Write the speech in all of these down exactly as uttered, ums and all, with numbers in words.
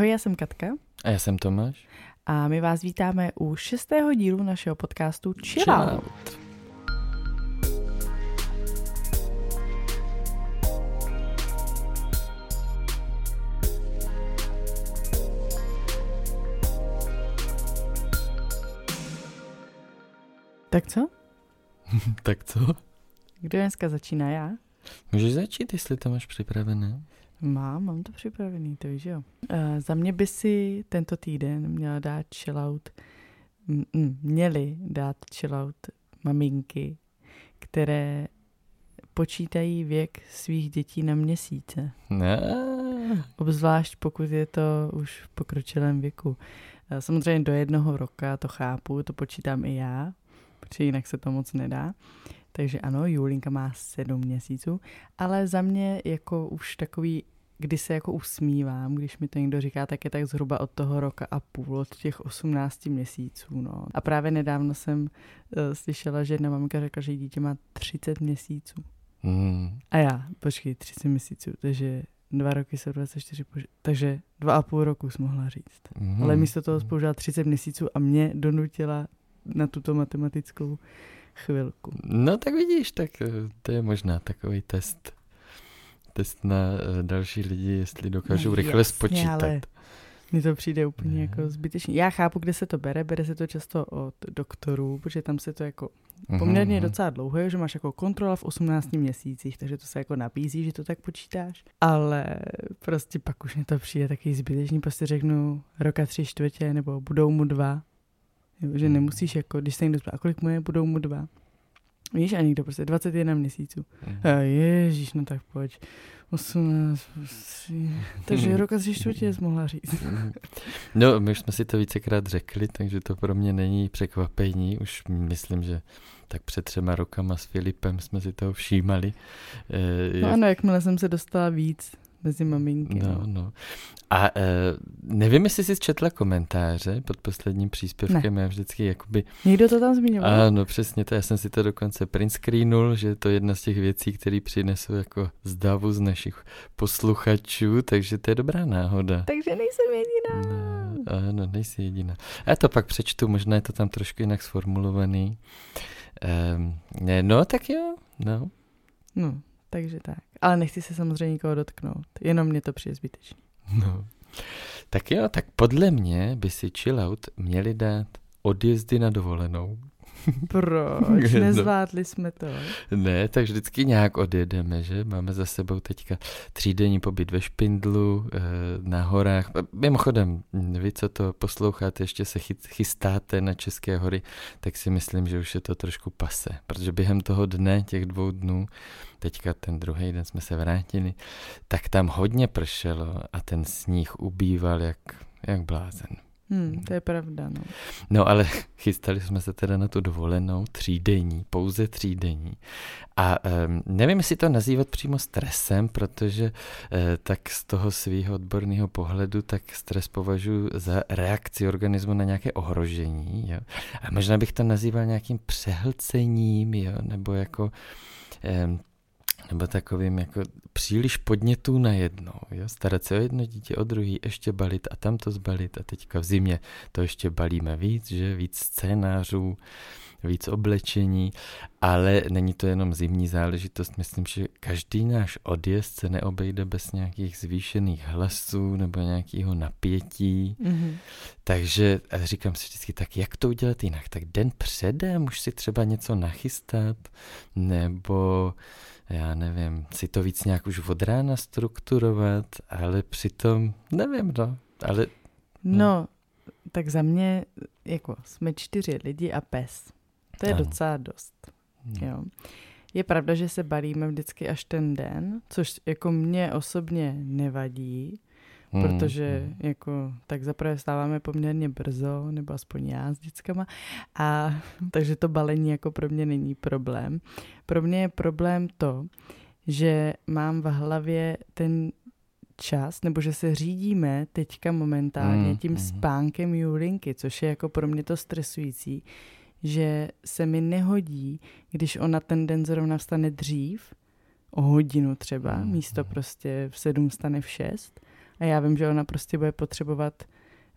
Ahoj, já jsem Katka. A já jsem Tomáš. A my vás vítáme u šestého dílu našeho podcastu Čirout. Tak co? Tak co? Kdo dneska začíná? Já? Můžeš začít, jestli to máš připravené. Mám, mám to připravený, to víš, jo. E, za mě by si tento týden měla dát chillout, m- m- měli dát chillout maminky, které počítají věk svých dětí na měsíce. Ne. Obzvlášť pokud je to už v pokročilém věku. E, samozřejmě do jednoho roka, to chápu, to počítám i já, protože jinak se to moc nedá. Takže ano, Julinka má sedm měsíců, ale za mě jako už takový, kdy se jako usmívám, když mi to někdo říká, tak je tak zhruba od toho roka a půl, od těch osmnácti měsíců. No. A právě nedávno jsem uh, slyšela, že jedna maminka řekla, že dítě má třicet měsíců. Mm. A já, počkej, třicet měsíců, takže dva roky jsou dvacet čtyři, takže dva a půl roku jsi mohla říct. Mm. Ale místo toho spoužila třicet měsíců a mě donutila na tuto matematickou chvilku. No tak vidíš, tak to je možná takový test. Test na další lidi, jestli dokážou no, rychle jasně, spočítat. Ale mně to přijde úplně ne. jako zbytečný. Já chápu, kde se to bere. Bere se to často od doktorů, protože tam se to jako poměrně mm-hmm. docela dlouho je, že máš jako kontrola v osmnácti měsících, takže to se jako nabízí, že to tak počítáš. Ale prostě pak už mě to přijde taky zbytečný. Prostě řeknu roka tři čtvrtě nebo budou mu dva. Že nemusíš jako, když se někdo zpráv, kolik mu je, budou mu dva. Víš, a někdo prostě dvacet jedna měsíců. Mm. Ježíš, no tak pojď. osmnáct, osmnáct. Takže roka tři čtvrtě jsi mohla říct. No, my už jsme si to vícekrát řekli, takže to pro mě není překvapení. Už myslím, že tak před třema rokama s Filipem jsme si toho všímali. E, no ano, jakmile jsem se dostala víc mezi maminky. No, no. A e, nevím, jestli jsi četla komentáře pod posledním příspěvkem. Ne. Já vždycky jakoby... Někdo to tam zmiňoval. Ano, přesně to. Já jsem si to dokonce print screenul, že to je jedna z těch věcí, které přinesou jako zdavu z našich posluchačů, takže to je dobrá náhoda. Takže nejsem jediná. No, ano, nejsi jediná. Já to pak přečtu, možná je to tam trošku jinak sformulovaný. Ehm, ne, no, tak jo. No. No. Takže tak. Ale nechci se samozřejmě nikoho dotknout. Jenom mě to přijde zbytečný. No. Tak jo, tak podle mě by si chillout měli dát odjezdy na dovolenou. Proč? Nezvládli jsme to. Ne, tak vždycky nějak odjedeme, že? Máme za sebou teďka třídenní pobyt ve Špindlu, na horách. Mimochodem, vy, co to posloucháte, ještě se chystáte na České hory, tak si myslím, že už je to trošku pase. Protože během toho dne, těch dvou dnů, teďka ten druhý den jsme se vrátili, tak tam hodně pršelo a ten sníh ubýval jak, jak blázen. Hmm, to je pravda, no. No ale chystali jsme se teda na tu dovolenou třídenní, pouze třídenní. A um, nevím, jestli to nazývat přímo stresem, protože uh, tak z toho svého odborného pohledu tak stres považuji za reakci organismu na nějaké ohrožení. Jo? A možná bych to nazýval nějakým přehlcením, jo? nebo jako... Um, nebo takovým jako příliš podnětů najednou. Jo? Starat se o jedno dítě, o druhý, ještě balit a tam to zbalit a teďka v zimě to ještě balíme víc, že víc scénářů, víc oblečení, ale není to jenom zimní záležitost. Myslím, že každý náš odjezd se neobejde bez nějakých zvýšených hlasů nebo nějakého napětí. Mm-hmm. Takže říkám si vždycky, tak jak to udělat jinak? Tak den předem už si třeba něco nachystat nebo já nevím, si to víc nějak už od rána strukturovat, ale přitom, nevím, no, ale... No, no tak za mě, jako, jsme čtyři lidi a pes. To je ano. Docela dost, no. Jo. Je pravda, že se balíme vždycky až ten den, což jako mě osobně nevadí, hmm. protože jako tak zaprvé vstáváme poměrně brzo, nebo aspoň já s dětskama, a takže to balení jako pro mě není problém. Pro mě je problém to, že mám v hlavě ten čas, nebo že se řídíme teďka momentálně tím spánkem Julinky, což je jako pro mě to stresující, že se mi nehodí, když ona ten den zrovna vstane dřív, o hodinu třeba, místo prostě v sedm vstane v šest, a já vím, že ona prostě bude potřebovat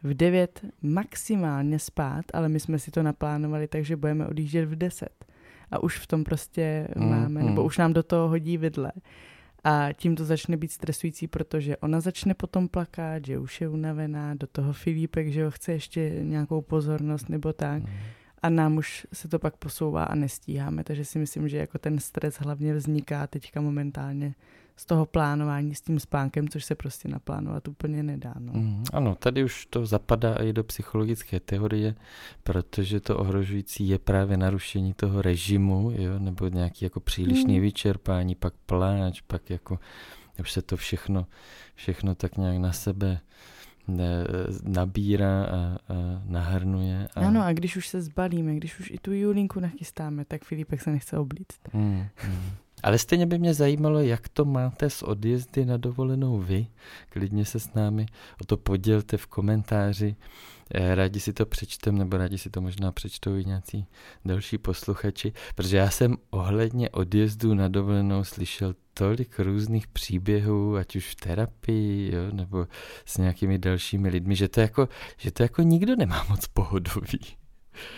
v devět maximálně spát, ale my jsme si to naplánovali, takže budeme odjíždět v deset. A už v tom prostě mm, máme, mm. nebo už nám do toho hodí vidle. A tím to začne být stresující, protože ona začne potom plakat, že už je unavená, do toho Filipek, že ho chce ještě nějakou pozornost nebo tak. Mm. A nám už se to pak posouvá a nestíháme, takže si myslím, že jako ten stres hlavně vzniká teďka momentálně z toho plánování s tím spánkem, což se prostě naplánovat úplně nedá. No. Mm, ano, tady už to zapadá i do psychologické teorie, protože to ohrožující je právě narušení toho režimu, jo, nebo nějaký jako přílišné mm. vyčerpání, pak pláč, pak jako už se to všechno, všechno tak nějak na sebe Ne, nabírá a, a nahrnuje. A... Ano, a když už se zbalíme, když už i tu Julinku nachystáme, tak Filipek se nechce oblíct. Hmm, hmm. Ale stejně by mě zajímalo, jak to máte s odjezdy na dovolenou vy. Klidně se s námi o to podělte v komentáři. Rádi si to přečtem, nebo rádi si to možná přečtou i nějací další posluchači, protože já jsem ohledně odjezdu na dovolenou slyšel tolik různých příběhů, ať už v terapii, jo, nebo s nějakými dalšími lidmi, že to jako, že to jako nikdo nemá moc pohodový.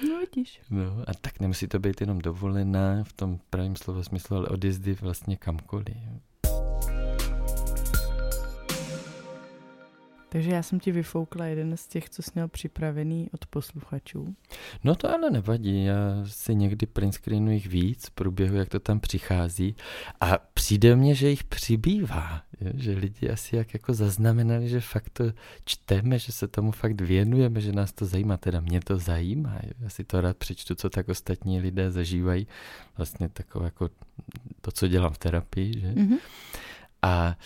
No vidíš. No a tak nemusí to být jenom dovolená v tom pravém slova smyslu, ale odjezdy vlastně kamkoliv. Jo. Takže já jsem ti vyfoukla jeden z těch, co jsi měl připravený od posluchačů. No to ale nevadí, já si někdy printscreenu jich víc v průběhu, jak to tam přichází a přijde mně, že jich přibývá, je, že lidi asi jak jako zaznamenali, že fakt to čteme, že se tomu fakt věnujeme, že nás to zajímá, teda mě to zajímá, je, já si to rád přečtu, co tak ostatní lidé zažívají, vlastně takové jako to, co dělám v terapii, že? Mm-hmm. A,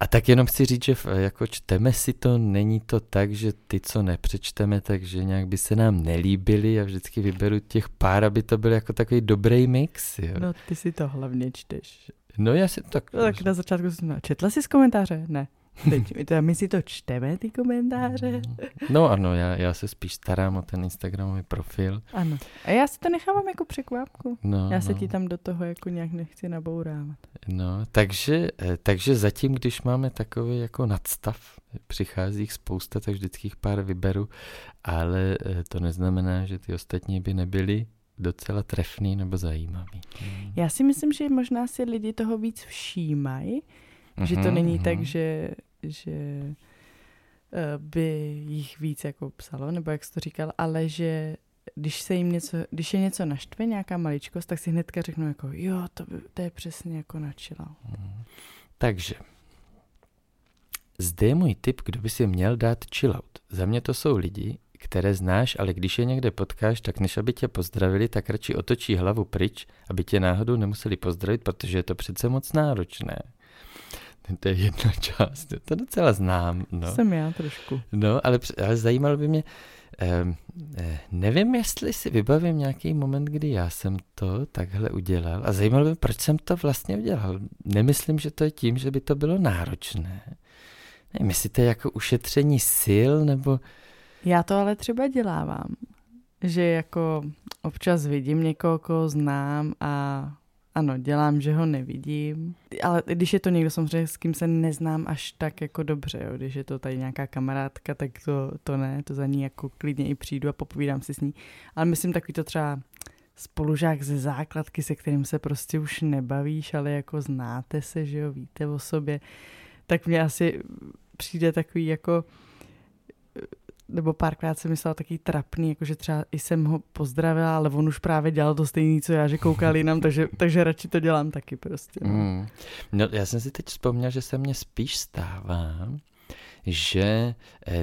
a tak jenom chci říct, že jako čteme si to, není to tak, že ty, co nepřečteme, takže nějak by se nám nelíbily. Já vždycky vyberu těch pár, aby to byl jako takový dobrý mix. Jo. No ty si to hlavně čteš. No já si tak... No, tak na začátku jsem měla, četla jsi z komentáře? Ne. Teď, my si to čteme, ty komentáře. No ano, já, já se spíš starám o ten Instagramový profil. Ano. A já si to nechávám jako překvápku. No, já se no. ti tam do toho jako nějak nechci nabourávat. No, takže, takže zatím, když máme takový jako nadstav, přichází jich spousta, tak vždycky jich pár vyberu, ale to neznamená, že ty ostatní by nebyly docela trefný nebo zajímavý. Já si myslím, že možná si lidi toho víc všímají, že to není uhum. tak, že, že by jich víc jako psalo, nebo jak jsi to říkal, ale že když se jim něco, když je něco naštve, nějaká maličkost, tak si hnedka řeknu jako jo, to, by, to je přesně jako načila. Takže zde je můj tip, kdo by si měl dát chillout. Za mě to jsou lidi, které znáš, ale když je někde potkáš, tak než aby tě pozdravili, tak radši otočí hlavu pryč, aby tě náhodou nemuseli pozdravit, protože je to přece moc náročné. To je jedna část, to docela znám. No. Jsem já trošku. No, ale, ale zajímalo by mě, eh, eh, nevím, jestli si vybavím nějaký moment, kdy já jsem to takhle udělal a zajímalo by mě, proč jsem to vlastně udělal. Nemyslím, že to je tím, že by to bylo náročné. Nevím, jestli to je jako ušetření sil, nebo... Já to ale třeba dělávám, že jako občas vidím někoho, koho znám a... Ano, dělám, že ho nevidím, ale když je to někdo samozřejmě, s kým se neznám až tak jako dobře, jo. Když je to tady nějaká kamarádka, tak to, to ne, to za ní jako klidně i přijdu a popovídám si s ní, ale myslím takový to třeba spolužák ze základky, se kterým se prostě už nebavíš, ale jako znáte se, že jo, víte o sobě, tak mně asi přijde takový jako... nebo párkrát jsem myslela taky trapný, jakože třeba i jsem ho pozdravila, ale on už právě dělal to stejné, co já, že koukal jinam, takže, takže radši to dělám taky prostě. No. Mm. No, já jsem si teď vzpomněl, že se mně spíš stává, že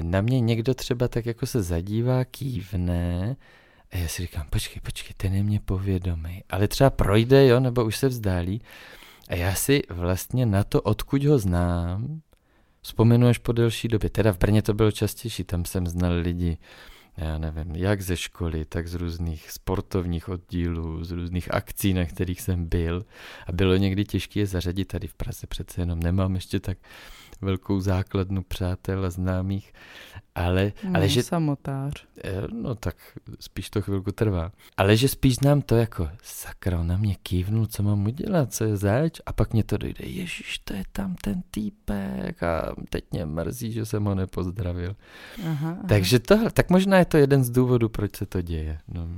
na mě někdo třeba tak jako se zadívá, kývne a já si říkám, počkej, počkej, ten je mě povědomý, ale třeba projde, jo, nebo už se vzdálí a já si vlastně na to, odkud ho znám, vzpomenu až po delší době. Teda v Brně to bylo častější, tam jsem znal lidi, já nevím, jak ze školy, tak z různých sportovních oddílů, z různých akcí, na kterých jsem byl. A bylo někdy těžké je zařadit tady v Praze, přece jenom nemám ještě tak velkou základnu přátel a známých, ale, no, ale že... samotář. No tak spíš to chvilku trvá. Ale že spíš znám to jako, sakra, ona mě kývnul, co mám udělat, co je zač? A pak mě to dojde, ježiš, to je tam ten týpek a teď mě mrzí, že jsem ho nepozdravil. Aha, takže to, tak možná je to jeden z důvodů, proč se to děje. No.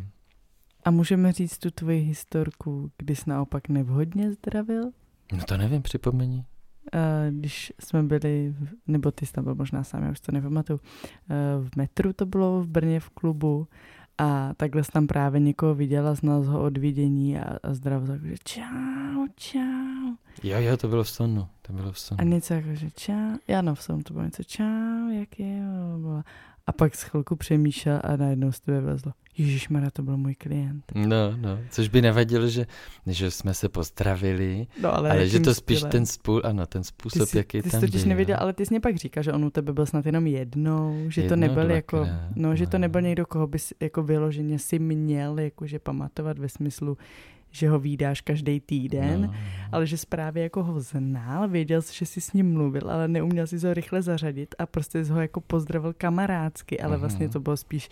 A můžeme říct tu tvoji historku, kdy jsi naopak nevhodně zdravil? No to nevím, připomení. Když jsme byli, nebo ty jsi tam byl možná sám, já už to nepamatuju, v metru to bylo v Brně v klubu a takhle jsi tam právě někoho viděla, znal ho od vidění a, a zdravil tak, že čau, čau. Jo, jo, to bylo v sonu, to bylo v sonu. A něco jako, že čau, já no v sonu to bylo něco, čau, jak je, blablabla. A pak z chvilku přemýšlel a najednou z tebe vlezlo. Ježišmarja, to byl můj klient. No, no, což by nevadilo, že, že jsme se pozdravili, no, ale, ale že to spíš stylem. ten spůl, ano, ten způsob, jsi, jaký tam děl. Ty jsi totiž nevěděl, ale ty jsi mě pak říkal, že on u tebe byl snad jenom jednou, že Jedno, to nebyl jako, ne, no, ne. že to nebyl někdo, koho bys jako vyloženě si měl jakože pamatovat ve smyslu, že ho vídáš každý týden, no. ale že právě jako ho znal, věděl jsi, že jsi s ním mluvil, ale neuměl jsi ho rychle zařadit a prostě jsi ho jako pozdravil kamarádsky, ale vlastně to bylo spíš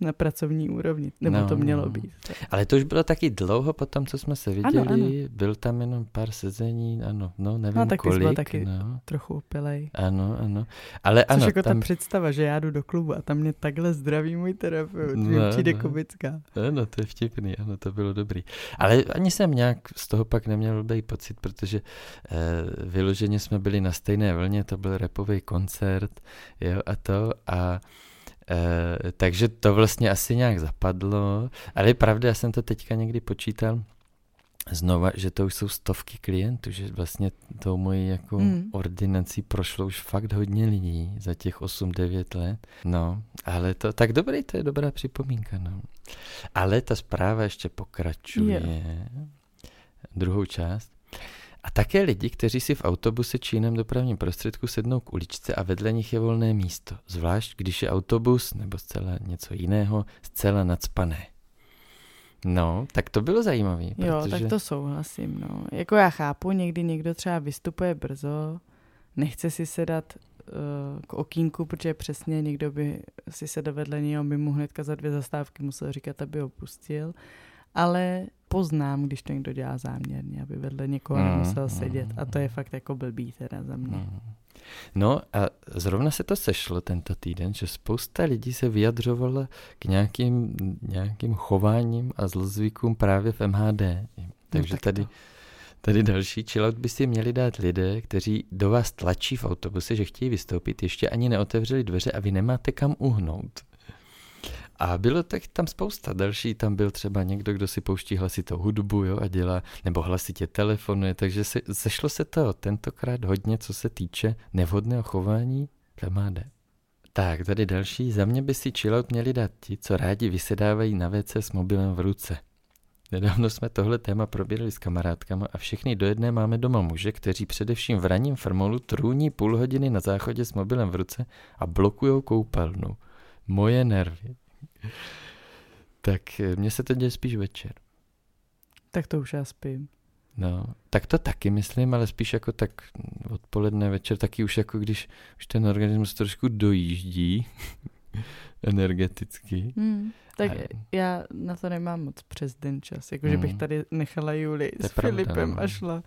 na pracovní úrovni, nebo no, to mělo no. být. Ale to už bylo taky dlouho potom, co jsme se viděli, ano, ano. byl tam jenom pár sezení, ano, no nevím no, tak kolik. No taky no. trochu opilej. Ano, ano. Ale což ano, jako tam... ta představa, že já jdu do klubu a tam mě takhle zdraví můj terapeut, no, mě přijde no. komická. Ano, to je vtipný, ano, to bylo dobrý. Ale ani jsem nějak z toho pak neměl blbý pocit, protože eh, vyloženě jsme byli na stejné vlně, to byl rapový koncert, jo, a to a Uh, takže to vlastně asi nějak zapadlo, ale je pravda, já jsem to teďka někdy počítal znova, že to už jsou stovky klientů, že vlastně tou mojí jako mm. ordinací prošlo už fakt hodně lidí za těch osm devět let, no, ale to, tak dobrý, to je dobrá připomínka, no. Ale ta zpráva ještě pokračuje, yeah. druhou část. A také lidi, kteří si v autobuse či jiném dopravním prostředku sednou k uličce a vedle nich je volné místo, zvlášť když je autobus nebo zcela něco jiného zcela nacpané. No, tak to bylo zajímavé. Protože... Jo, tak to souhlasím. No. Jako já chápu, někdy někdo třeba vystupuje brzo, nechce si sedat uh, k okýnku, protože přesně někdo by si sedl vedle něj a by mu hnedka za dvě zastávky musel říkat, aby ho pustil. Ale poznám, když to někdo dělá záměrně, aby vedle někoho nemusel mm, sedět. A to je fakt jako blbý teda za mě. Mm. No a zrovna se to sešlo tento týden, že spousta lidí se vyjadřovala k nějakým, nějakým chováním a zlozvykům právě v em há dé. Takže no, tak tady, tady další chillout by si měli dát lidé, kteří do vás tlačí v autobuse, že chtějí vystoupit, ještě ani neotevřeli dveře a vy nemáte kam uhnout. A bylo tak tam spousta další, tam byl třeba někdo, kdo si pouští hlasitou hudbu, jo, a dělá, nebo hlasitě telefonuje, takže se, sešlo se to tentokrát hodně, co se týče nevhodného chování, tam jde. Tak, tady další, za mě by si chillout měli dát ti, co rádi vysedávají na vé cé s mobilem v ruce. Nedávno jsme tohle téma probírali s kamarádkama a všichni do jedné máme doma muže, kteří především v ranním formolu trůní půl hodiny na záchodě s mobilem v ruce a blokujou koupelnu. Moje nervy. Tak mně se to děje spíš večer. Tak to už já spím. No, tak to taky myslím, ale spíš jako tak odpoledne, večer, taky už jako když už ten organismus trošku dojíždí energeticky. Hmm, tak ale... já na to nemám moc přes den čas, jakože hmm. bych tady nechala Julii s pravda, Filipem no. a šla,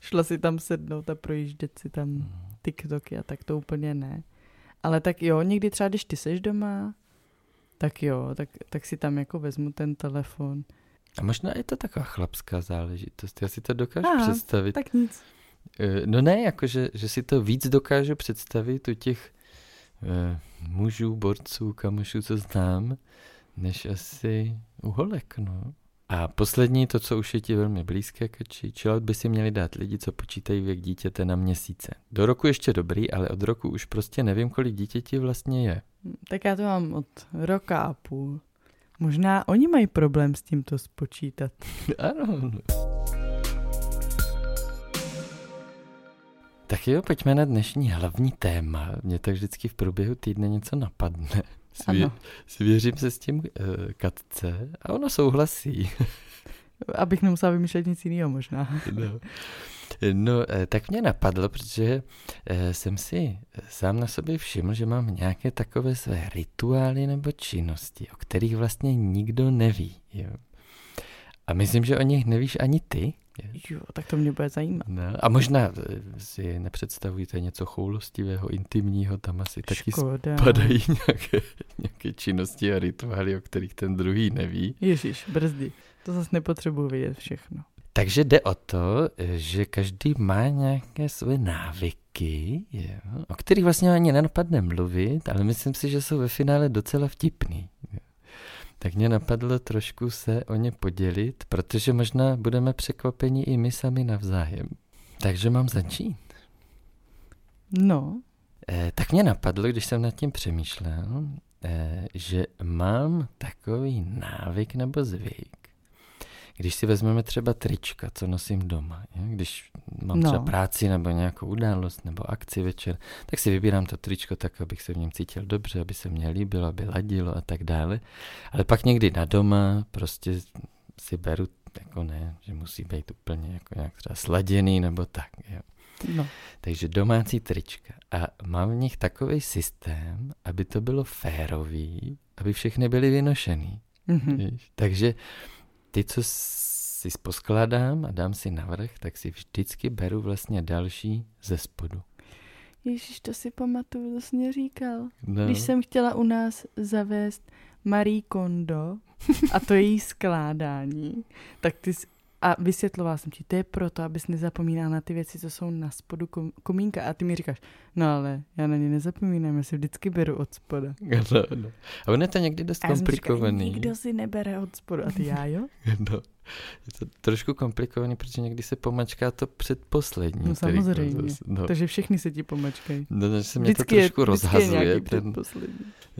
šla si tam sednout a projíždět si tam hmm. TikToky a tak to úplně ne. Ale tak jo, někdy třeba, když ty seš doma, tak jo, tak, tak si tam jako vezmu ten telefon. A možná je to taková chlapská záležitost, já si to dokážu Aha, představit. Tak nic. No ne, jakože že si to víc dokážu představit u těch eh, mužů, borců, kamošů, co znám, než asi u holek, no. A poslední, to, co už je ti velmi blízké, kači, chillout by si měli dát lidi, co počítají věk dítěte na měsíce. Do roku ještě dobrý, ale od roku už prostě nevím, kolik dítěti vlastně je. Tak já to mám od roka a půl. Možná oni mají problém s tímto spočítat. Ano. Tak jo, pojďme na dnešní hlavní téma. Mně tak vždycky v průběhu týdne něco napadne. Svě- svěřím se s tím uh, Katce a ona souhlasí. Abych nemusela vymýšlet nic jiného možná. No. No, tak mě napadlo, protože jsem si sám na sobě všiml, že mám nějaké takové své rituály nebo činnosti, o kterých vlastně nikdo neví. Jo. A myslím, že o nich nevíš ani ty. Jo, tak to mě bude zajímat. No, a možná si nepředstavujete něco choulostivého, intimního, tam asi taky Škoda. Spadají nějaké, nějaké činnosti a rituály, o kterých ten druhý neví. Ježíš, brzdi, to zase nepotřebuji vědět všechno. Takže jde o to, že každý má nějaké své návyky, jo, o kterých vlastně ani nenapadne mluvit, ale myslím si, že jsou ve finále docela vtipný. Jo. Tak mě napadlo trošku se o ně podělit, protože možná budeme překvapeni i my sami navzájem. Takže mám začít. No. Eh, tak mě napadlo, když jsem nad tím přemýšlel, eh, že mám takový návyk nebo zvyk. Když si vezmeme třeba trička, co nosím doma, je? Když mám no. třeba práci nebo nějakou událost nebo akci večer, tak si vybírám to tričko tak, abych se v něm cítil dobře, aby se mě líbilo, aby ladilo a tak dále. Ale pak někdy na doma prostě si beru, jako ne, že musí být úplně jako nějak třeba sladěný nebo tak. Jo? No. Takže domácí trička. A mám v nich takový systém, aby to bylo férový, aby všechny byly vynošený. Mm-hmm. Takže ty, co si poskládám a dám si navrch, tak si vždycky beru vlastně další ze spodu. Ježíš, to si pamatuju, to jsi mě říkal. No. Když jsem chtěla u nás zavést Marie Kondo a to její skládání, tak ty jsi, a vysvětlovala jsem ti, to je proto, abys nezapomínal na ty věci, co jsou na spodu komínka. A ty mi říkáš, no ale já na ně nezapomínám, já si vždycky beru od spoda. No, no. A ono je to někdy dost komplikovaný. Říkala, nikdo si nebere od spodu, a ty já, jo? No. Je to trošku komplikovaný, protože někdy se pomačká to předposlední. No samozřejmě, zase, no. takže všichni se ti pomačkají. No, takže se mě vždycky to trošku je, rozhazuje. Je ten,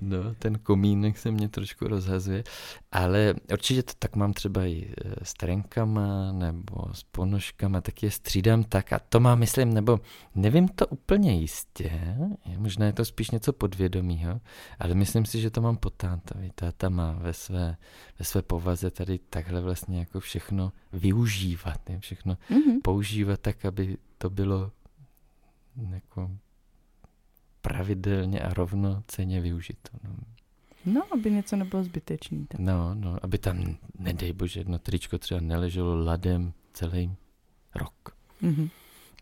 no, ten komínek se mě trošku rozhazuje, ale určitě to tak mám třeba i s trenkama nebo s ponožkama, tak je střídám tak a to mám, myslím, nebo nevím to úplně jistě, možná je to spíš něco podvědomího, ale myslím si, že to mám po tátovi. Táta má ve své, ve své povaze tady takhle vlastně jako všechno využívat, ne? Všechno mm-hmm. používat tak, aby to bylo jako pravidelně a rovnocenně využito. No. no, aby něco nebylo zbytečný. Tak. No, no, aby tam, nedej bože, jedno tričko třeba neleželo ladem celý rok. Mm-hmm.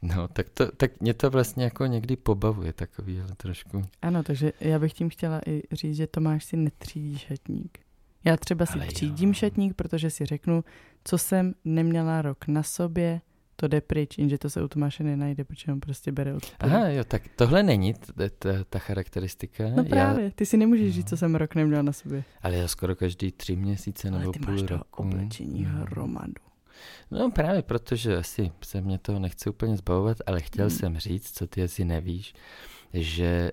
No, tak, to, tak mě to vlastně jako někdy pobavuje takový, ale trošku. Ano, takže já bych tím chtěla i říct, že Tomáš si netřídí šatník. Já třeba si třídím šatník, protože si řeknu, co jsem neměla rok na sobě, to jde pryč, jenže to se u Tomáše nenajde, protože on prostě bere od spodu. Aha, jo, tak tohle není ta, ta, ta charakteristika. No právě, já, ty si nemůžeš no. říct, co jsem rok neměla na sobě. Ale já skoro každý tři měsíce ale nebo půl roku. Ale ty máš roku. To oblečení no. hromadu. No právě, protože asi se mě toho nechci úplně zbavovat, ale chtěl hmm. jsem říct, co ty asi nevíš. Že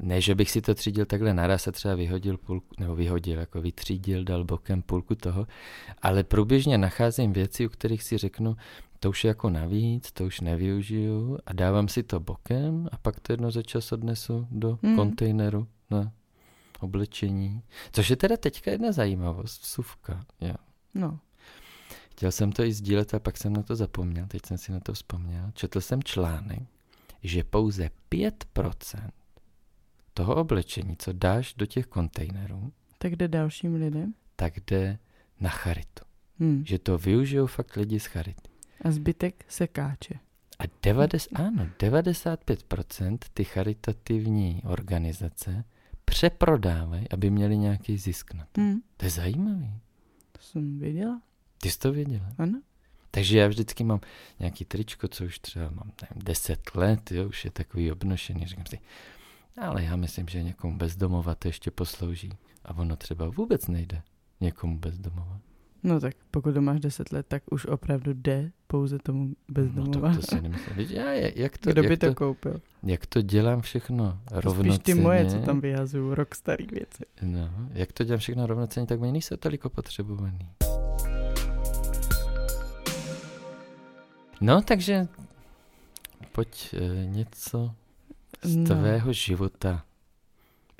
ne, že bych si to třídil takhle naraz a třeba vyhodil půlku, nebo vyhodil, jako vytřídil, dal bokem půlku toho, ale průběžně nacházím věci, u kterých si řeknu, to už je jako navíc, to už nevyužiju a dávám si to bokem a pak to jedno za čas odnesu do hmm. kontejneru na oblečení, což je teda teďka jedna zajímavost, vsuvka. Já. No. Chtěl jsem to i sdílet a pak jsem na to zapomněl, teď jsem si na to vzpomněl, četl jsem článek, že pouze pět procent toho oblečení, co dáš do těch kontejnerů, tak jde dalším lidem? Tak jde na charitu. Hmm. Že to využijou fakt lidi z charity. A zbytek se káče. A devadesát, ano, devadesát pět procent ty charitativní organizace přeprodávají, aby měli nějaký zisk na to. Hmm. To je zajímavý. To jsem věděla. Ty jsi to věděla? Ano. Takže já vždycky mám nějaký tričko, co už třeba mám, nevím, deset let, jo, už je takový obnošený, říkám si, ale já myslím, že někomu bezdomova to ještě poslouží. A ono třeba vůbec nejde někomu bezdomova. No tak pokud to máš deset let, tak už opravdu jde pouze tomu bezdomova. No to, to si nemyslím. Já, jak to, Kdo by jak to, to koupil? Jak to dělám všechno rovnocenně. Spíš ty moje, co tam vyhazuju, rok starý věci. No, jak to dělám všechno rovnocenně, tak mě nejsou toliko potřebovaný. No, takže pojď e, něco z no. tvého života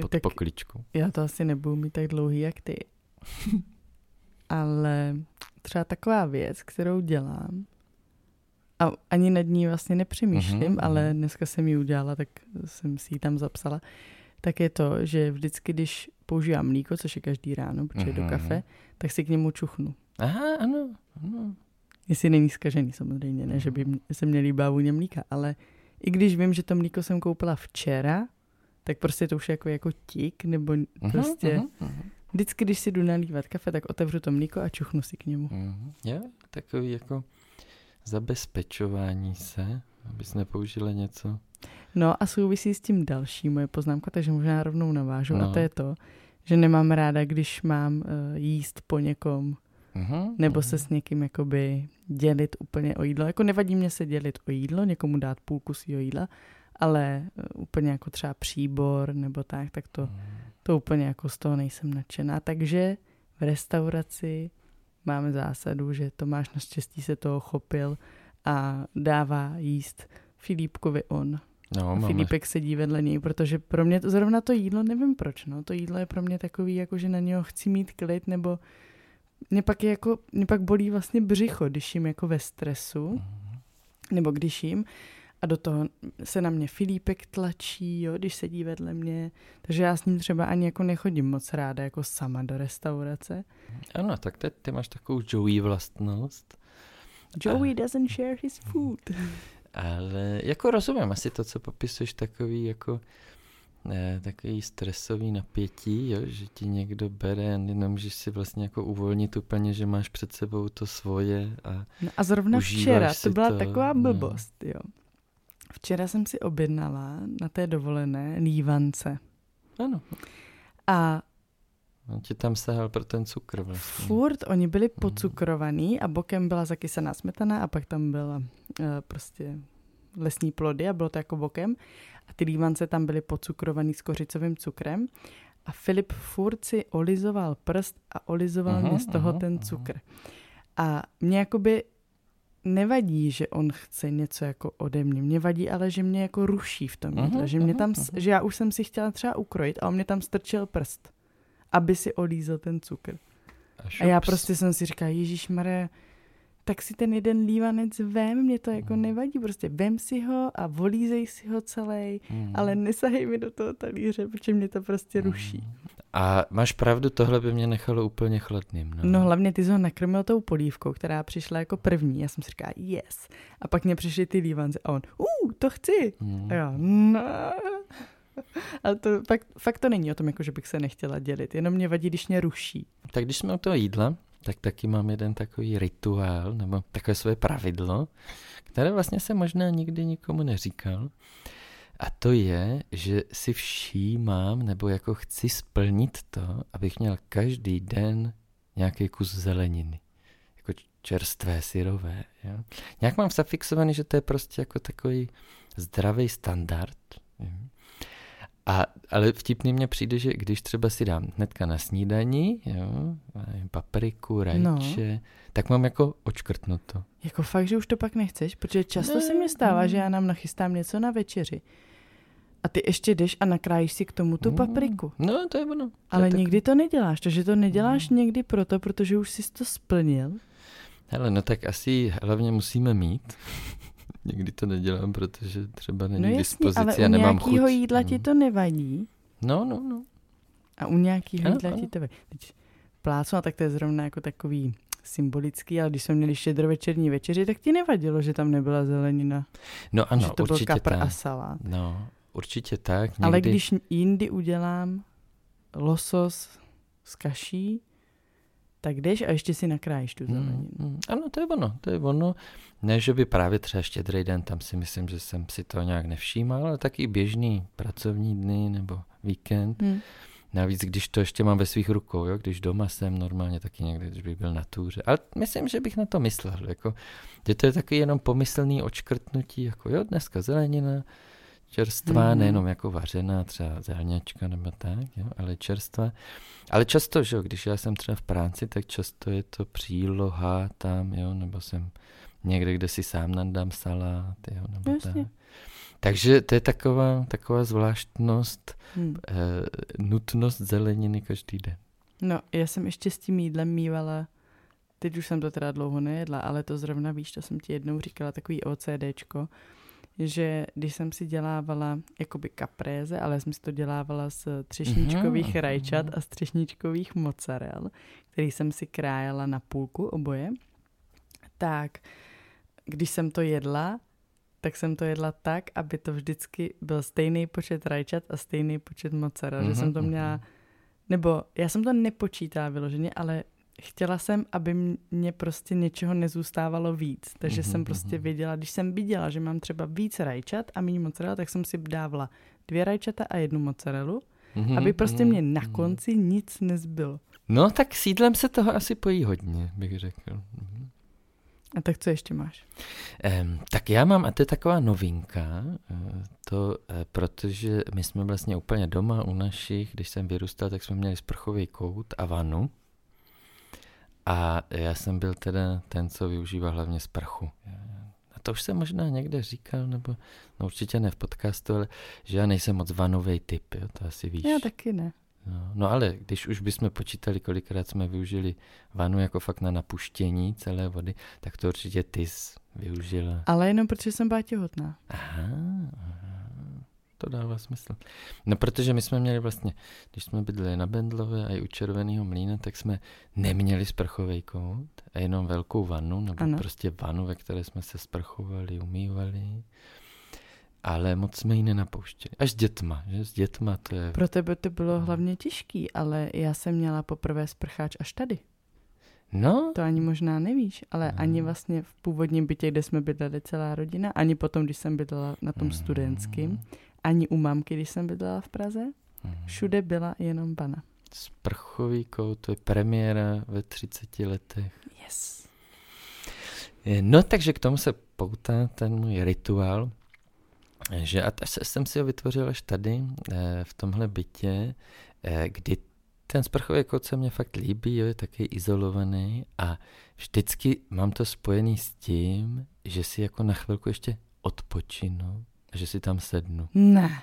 pod tak pokličku. Já to asi nebudu mít tak dlouhý, jak ty. Ale třeba taková věc, kterou dělám A ani nad ní vlastně nepřemýšlím, mm-hmm. ale dneska jsem ji udělala, tak jsem si ji tam zapsala. Tak je to, že vždycky, když používám mlíko, což je každý ráno, protože mm-hmm. do kafe, tak si k němu čuchnu. Aha, ano, ano. Jestli není zkažený samozřejmě, ne, že by se mě líbá vůně mlíka, ale i když vím, že to mlíko jsem koupila včera, tak prostě to už je jako, jako tik, nebo uh-huh, prostě uh-huh, uh-huh. vždycky, když si jdu nalívat kafe, tak otevřu to mlíko a čuchnu si k němu. Uh-huh. Je takový jako zabezpečování se, abys nepoužila něco. No a souvisí s tím další moje poznámka, takže možná rovnou navážu no. a to je to, že nemám ráda, když mám uh, jíst po někom, Uhum, nebo uhum. se s někým jakoby dělit úplně o jídlo. Jako nevadí mě se dělit o jídlo, někomu dát půlku svýho jídla, ale úplně jako třeba příbor nebo tak, tak to, to úplně jako z toho nejsem nadšená. Takže v restauraci máme zásadu, že Tomáš naštěstí se toho chopil a dává jíst Filipkovi on. No, Filipek sedí vedle něj, protože pro mě to, zrovna to jídlo, nevím proč, no, to jídlo je pro mě takový, jako že na něho chci mít klid, nebo Mě pak, je jako, mě pak bolí vlastně břicho, když jim jako ve stresu, mm. nebo když jim a do toho se na mě Filipek tlačí, jo, když sedí vedle mě, takže já s ním třeba ani jako nechodím moc ráda jako sama do restaurace. Ano, tak teď ty máš takovou Joey vlastnost. Joey a... doesn't share his food. Ale jako rozumím asi to, co popisuješ, takový jako... Ne, takový stresový napětí, jo, že ti někdo bere a nemůžeš si vlastně jako uvolnit úplně, že máš před sebou to svoje a no a zrovna včera, to byla to, taková blbost, jo. Včera jsem si objednala na té dovolené lívance. Ano. A on ti tam sahal pro ten cukr vlastně. Furt, oni byli pocukrovaný a bokem byla zakysaná smetana a pak tam byla uh, prostě... lesní plody a bylo to jako bokem a ty lívance tam byly pocukrovaný s kořicovým cukrem a Filip furt si olizoval prst a olizoval aha, mě z toho aha, ten cukr. Aha. A mě jakoby nevadí, že on chce něco jako ode mě, mě vadí, ale že mě jako ruší v tom, aha, že, mě tam, aha, že já už jsem si chtěla třeba ukrojit a on mě tam strčil prst, aby si olízl ten cukr. A, a já prostě jsem si říkala, ježišmarja, tak si ten jeden lívanec vem, mě to jako nevadí, prostě vem si ho a volízej si ho celý, mm. ale nesahej mi do toho talíře, protože mě to prostě ruší. A máš pravdu, tohle by mě nechalo úplně chladným. No, no hlavně ty jsi ho nakrmil tou polívkou, která přišla jako první. Já jsem si říkala, yes. A pak mě přišly ty lívance a on, uh, to chci. Mm. A já, no. Ale to, fakt, fakt to není o tom, jako, že bych se nechtěla dělit, jenom mě vadí, když mě ruší. Tak když jsme u toho jídla, tak taky mám jeden takový rituál, nebo takové své pravidlo, které vlastně se možná nikdy nikomu neříkal. A to je, že si všímám, nebo jako chci splnit to, abych měl každý den nějaký kus zeleniny. Jako čerstvé, syrové. Jo? Nějak mám zafixovaný, že to je prostě jako takový zdravý standard. Jo? A, ale vtipně mně přijde, že když třeba si dám hnedka na snídani, jo, papriku, rajče, no. tak mám jako očkrtnuto. Jako fakt, že už to pak nechceš, protože často ne, se mi stává, ne. že já nám nachystám něco na večeři. A ty ještě jdeš a nakrájíš si k tomu tu papriku. No, to je ono. To ale je nikdy tak... to neděláš, takže to neděláš no. někdy proto, protože už jsi to splnil. Hele, no tak asi hlavně musíme mít... Nikdy to nedělám, protože třeba není no dispozici a nemám chuť. No jasný, ale u nějakýho jídla ti to nevadí. No, no, no. A u nějakýho ano, jídla ano. ti to nevadí. Plácnu, tak to je zrovna jako takový symbolický, ale když jsme měli štědrovečerní večeři, tak ti nevadilo, že tam nebyla zelenina. No ano, že to určitě byl kapr tak. a salát. No, určitě tak. Někdy... Ale když jindy udělám losos s kaší, tak jdeš a ještě si nakrájíš tu zeleninu. Mm, mm. Ano, to je ono, to je ono. Ne, že by právě třeba štědrý den, tam si myslím, že jsem si to nějak nevšímal, ale taky běžný pracovní dny nebo víkend. Mm. Navíc, když to ještě mám ve svých rukou, jo? Když doma jsem normálně taky někde, když bych byl na túře. Ale myslím, že bych na to myslel, jako, že to je taky jenom pomyslný očkrtnutí, jako jo, dneska zelenina, čerstvá, mm. nejenom jako vařená, třeba zelňačka nebo tak, jo, ale čerstvá. Ale často, že jo, když já jsem třeba v práci, tak často je to příloha tam, jo, nebo jsem někde, kde si sám nadám salát, jo, nebo Jasně. tak. Takže to je taková, taková zvláštnost, mm. eh, nutnost zeleniny každý den. No, já jsem ještě s tím jídlem mívala Teď už jsem to teda dlouho nejedla, ale to zrovna víš, to jsem ti jednou říkala, takový OCDčko, že když jsem si dělávala jakoby kapréze, ale jsem si to dělávala z třešničkových mm-hmm. rajčat a z třešničkových mozzarell, který jsem si krájela na půlku oboje, tak když jsem to jedla, tak jsem to jedla tak, aby to vždycky byl stejný počet rajčat a stejný počet mozzarell, mm-hmm. že jsem to měla, nebo já jsem to nepočítala vyloženě, ale chtěla jsem, aby mě prostě něčeho nezůstávalo víc, takže mm-hmm. jsem prostě věděla, když jsem viděla, že mám třeba víc rajčat a méně mozzarella, tak jsem si dávala dvě rajčata a jednu mozzarellu, mm-hmm. aby prostě mě na konci mm-hmm. nic nezbylo. No tak s jídlem se toho asi pojí hodně, bych řekl. Mm-hmm. A tak co ještě máš? Um, tak já mám, a to je taková novinka, to, protože my jsme vlastně úplně doma u našich, když jsem vyrůstal, tak jsme měli sprchový kout a vanu. A já jsem byl teda ten, co využívá hlavně sprchu. A to už jsem možná někde říkal, nebo no určitě ne v podcastu, ale že já nejsem moc vanovej typ, jo, to asi víš. Já taky ne. No, no ale když už bychom počítali, kolikrát jsme využili vanu jako fakt na napuštění celé vody, tak to určitě ty jsi využila. Ale jenom protože jsem byla těhotná. Aha, aha. To dává smysl. No protože my jsme měli vlastně, když jsme bydleli na Bendlově a i u Červeného mlýna, tak jsme neměli sprchovej kout a jenom velkou vanu, nebo ano. prostě vanu, ve které jsme se sprchovali, umývali, ale moc jsme ji nenapouštěli. Až s dětma, že? S dětma to je... Pro tebe to bylo hlavně těžký, ale já jsem měla poprvé sprcháč až tady. No. To ani možná nevíš, ale no. ani vlastně v původním bytě, kde jsme bydleli celá rodina, ani potom, když jsem bydlela na tom studentském, ani u mamky, když jsem bydlela v Praze, všude byla jenom vana. Sprchový kout, to je premiéra ve třiceti letech. Yes. No takže k tomu se poutá ten můj rituál, že a jsem si ho vytvořil až tady, v tomhle bytě, kdy ten sprchový kout se mně fakt líbí, jo, je taky izolovaný a vždycky mám to spojený s tím, že si jako na chvilku ještě odpočinu. Že si tam sednu. Ne.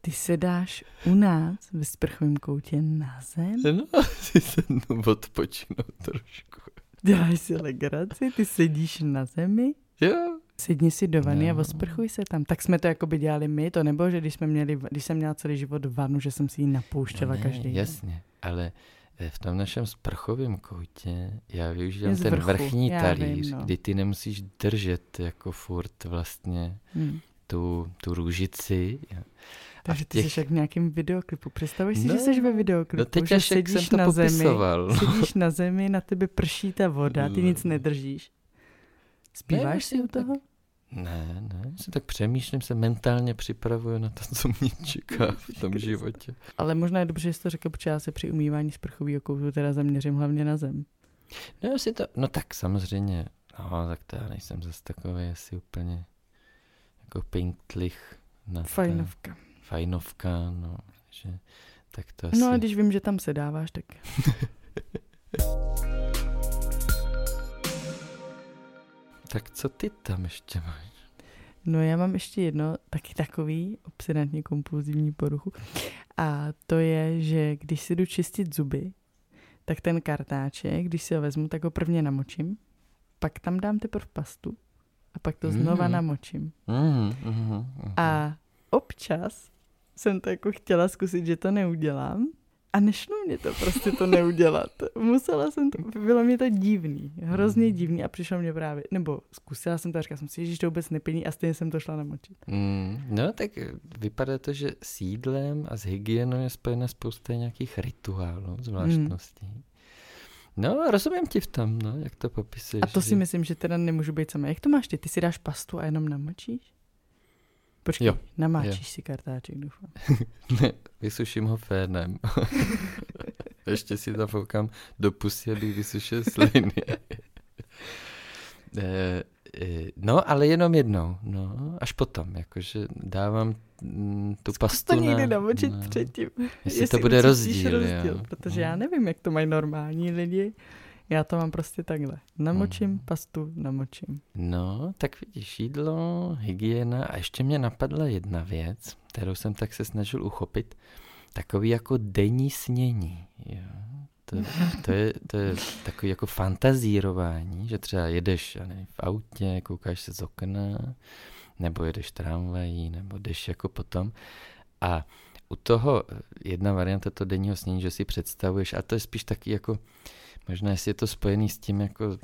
Ty sedáš u nás ve sprchovém koutě na zem? No, si sednu odpočinout trošku. Děláš si legraci, ty sedíš na zemi? Jo. Sedni si do vany no. a osprchuj se tam. Tak jsme to jakoby dělali my, to nebylo, že když, jsme měli, když jsem měla celý život vanu, že jsem si ji napouštěla no, každý den. Jasně, ale v tom našem sprchovém koutě já využívám ten vrchní talíř, vím, no. kdy ty nemusíš držet jako furt vlastně hmm. tu, tu růžici. Takže těch... ty jsi jak v nějakém videoklipu. Představuj si, no, že jsi ve videoklipu, no teď že sedíš na zemi, sedíš na zemi, na tebe prší ta voda, ty nic nedržíš. Zpíváš ne, si u toho? Tak... Ne, ne, se tak přemýšlím, se mentálně připravuju na to, co mě čeká v tom životě. Ale možná je dobře, že jsi to řekl, protože já se při umývání sprchovýho koutu teda zaměřím hlavně na zem. No asi to, no tak samozřejmě, no tak to já nejsem zase takový asi úplně jako pinktlich. Na fajnovka. Té, fajnovka, no, že tak to asi... No a když vím, že tam se dáváš, tak... Tak co ty tam ještě máš? No já mám ještě jedno, taky takový obsedantně kompulzivní poruchu. A to je, že když si jdu čistit zuby, tak ten kartáček, když si ho vezmu, tak ho prvně namočím, pak tam dám teprve pastu a pak to mm. znova namočím. Mm, mm, mm. A občas jsem to jako chtěla zkusit, že to neudělám a nešlo mě to prostě to neudělat. Musela jsem to, bylo mě to divný, hrozně divný a přišlo mě právě, nebo zkusila jsem to a říkala jsem si, že to vůbec neplní a stejně jsem to šla namočit. Mm, no tak vypadá to, že s jídlem a s hygienou je spojena spousta nějakých rituálů, zvláštností. Mm. No rozumím ti v tom, no, jak to popisuješ. A to si že... myslím, že teda nemůžu být sama. Jak to máš ty? Ty si dáš pastu a jenom namočíš? Počkej, jo, namáčíš jo. si kartáček, doufám. Ne, vysuším ho fénem. Ještě si zafoukám do pusy, abych vysušil sliny. e, e, no, ale jenom jednou. No, až potom, jakože dávám m, tu Zkus pastu to někdy na, namočit no, předtím. Jestli, jestli to bude rozdíl. rozdíl jo. Protože no. já nevím, jak to mají normální lidi. Já to mám prostě takhle. Namočím, mm. pastu, namočím. No, tak vidíš, jídlo, hygiena a ještě mě napadla jedna věc, kterou jsem tak se snažil uchopit. Takový jako denní snění. Jo. To, to, je, to je takový jako fantazírování, že třeba jedeš já nevím, v autě, koukáš se z okna, nebo jedeš tramvají, nebo jdeš jako potom. A u toho jedna varianta toho denního snění, že si představuješ, a to je spíš taky jako, možná jestli je to spojený s tím, jako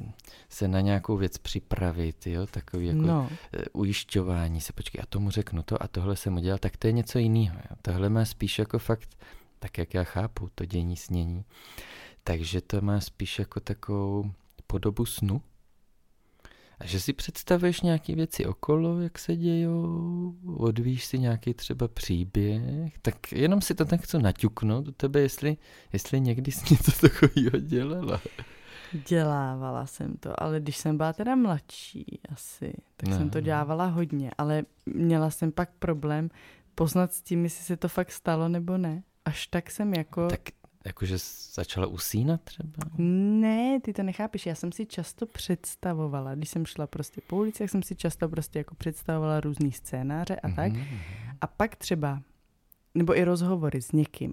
se na nějakou věc připravit, jo, takový jako no. ujišťování se, počkej, a tomu řeknu to a tohle jsem udělal, tak to je něco jiného. Tohle má spíš jako fakt, tak jak já chápu, to denní snění. Takže to má spíš jako takovou podobu snu. A že si představuješ nějaké věci okolo, jak se dějou, odvíjíš si nějaký třeba příběh, tak jenom si to tak chci naťuknout do tebe, jestli, jestli někdy jsi něco takového dělala. Dělávala jsem to, ale když jsem byla teda mladší asi, tak ne. jsem to dělávala hodně, ale měla jsem pak problém poznat s tím, jestli se to fakt stalo nebo ne. Až tak jsem jako... Tak jakože začala usínat třeba? Ne, ty to nechápeš. Já jsem si často představovala, když jsem šla prostě po ulici, jak jsem si často prostě jako představovala různý scénáře a tak. Mm-hmm. A pak třeba, nebo i rozhovory s někým,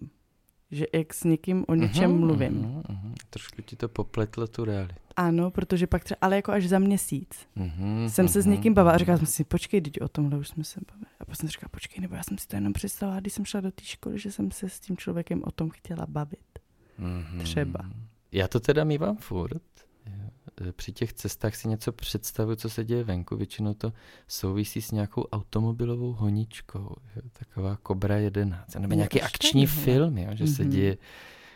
že jak s někým o něčem mm-hmm, mluvím. Mm-hmm. Trošku ti to popletlo tu realitu. Ano, protože pak třeba, ale jako až za měsíc mm-hmm, jsem mm-hmm. se s někým bavila a říkala jsem si, počkej, teď o tomhle už jsme se bavili. A pak jsem říkala, počkej, nebo já jsem si to jenom představila, když jsem šla do té školy, že jsem se s tím člověkem o tom chtěla bavit. Mm-hmm. Třeba. Já to teda mívám furt. Při těch cestách si něco představuji, co se děje venku. Většinou to souvisí s nějakou automobilovou honičkou. Jo? Taková Kobra jedenáct. Nebo nějaký akční film, jo? Že mm-hmm. se děje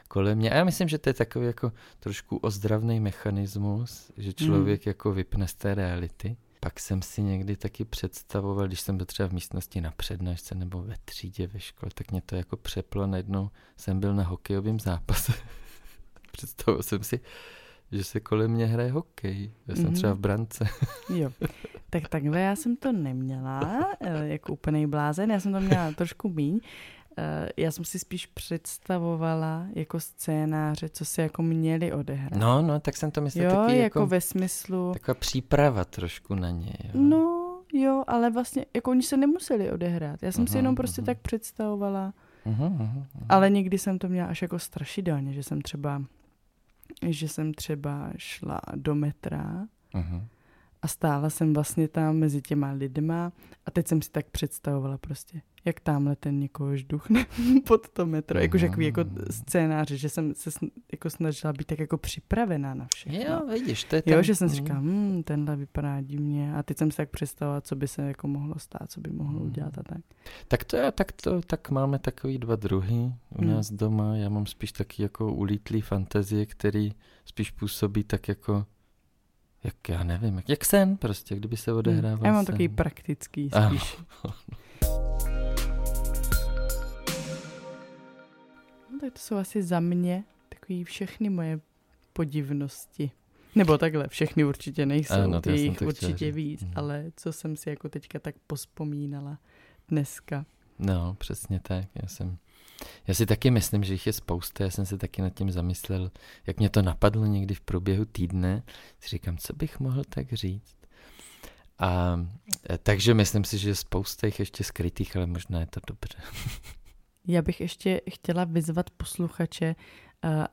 kolem mě. A já myslím, že to je takový jako trošku ozdravný mechanismus, že člověk mm. jako vypne z té reality. Pak jsem si někdy taky představoval, když jsem byl třeba v místnosti na přednášce nebo ve třídě ve škole, tak mě to jako přeplo. Najednou jsem byl na hokejovém zápase. Představoval jsem si, že se kolem mě hraje hokej. Já jsem mm-hmm. třeba v brance. Jo. Tak takhle já jsem to neměla, jako úplnej blázen. Já jsem to měla trošku míň. Já jsem si spíš představovala jako scénáře, co se jako měli odehrát. No, no, tak jsem to myslela taky jako... jako ve smyslu... Taková příprava trošku na ně. Jo. No, jo, ale vlastně, jako oni se nemuseli odehrát. Já jsem uh-huh, si jenom prostě uh-huh. tak představovala. Uh-huh, uh-huh. Ale někdy jsem to měla až jako strašidelně, že jsem třeba... že jsem třeba šla do metra uh-huh. a stála jsem vlastně tam mezi těma lidma a teď jsem si tak představovala prostě, jak tamhle ten někoho žduchne pod to metro. Uh-huh. Jakože takový jako scénáře, že jsem se jako snažila být tak jako připravená na všechno. Jo, vidíš, to je tam... Jo, že jsem si říkala, hm, tenhle vypadá divně a teď jsem si tak představovala, co by se jako mohlo stát, co by mohlo uh-huh. udělat a tak. Tak to já, tak to, tak máme takový dva druhy u hmm. nás doma. Já mám spíš taky jako ulítlý fantazie, který spíš působí tak jako jak já nevím, jak, jak sen prostě, kdyby se odehrával hmm. Já mám sen. Takový praktický spíš. No, tak to jsou asi za mě takový všechny moje podivnosti. Nebo takhle, všechny určitě nejsou, ano, jejich určitě víc, hmm. ale co jsem si jako teďka tak pospomínala dneska. No, přesně tak. Já jsem... Já si taky myslím, že jich je spousta, já jsem se taky nad tím zamyslel, jak mě to napadlo někdy v průběhu týdne, si říkám, co bych mohl tak říct. A takže myslím si, že je spousta jich ještě skrytých, ale možná je to dobře. Já bych ještě chtěla vyzvat posluchače,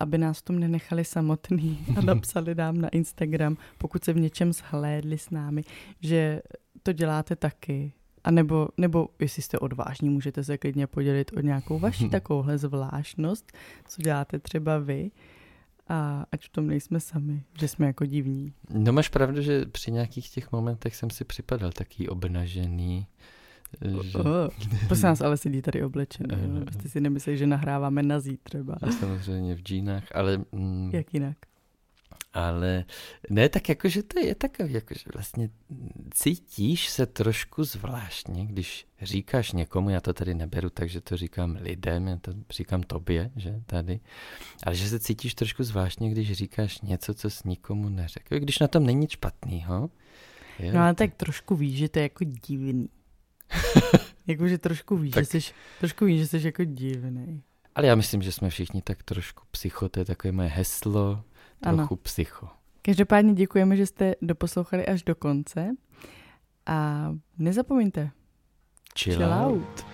aby nás v tom nenechali samotný a napsali nám na Instagram, pokud se v něčem shlédli s námi, že to děláte taky. A nebo, nebo jestli jste odvážní, můžete se klidně podělit o nějakou vaši takovouhle zvláštnost, co děláte třeba vy, a ať v tom nejsme sami, že jsme jako divní. No máš pravdu, že při nějakých těch momentech jsem si připadal taky obnažený. Že... Oh, prostě nás ale sedí tady oblečený. No, no. Ty si nemyslíš, že nahráváme nazí třeba. No, samozřejmě v džínách, ale... Mm, jak jinak? Ale ne, tak jakože to je takový, jakože vlastně cítíš se trošku zvláštně, když říkáš někomu, já to tady neberu, takže to říkám lidem, já to říkám tobě, že tady, ale že se cítíš trošku zvláštně, když říkáš něco, co jsi nikomu neřekl, když na tom není nic špatného. No ale tak trošku víš, že to je jako divný. Jakože trošku víš, tak... že jsi, trošku víš, že jsi jako divný. Ale já myslím, že jsme všichni tak trošku psycho, to je takové moje heslo. Trochu ano. Psycho. Každopádně děkujeme, že jste doposlouchali až do konce a nezapomeňte. Chill out.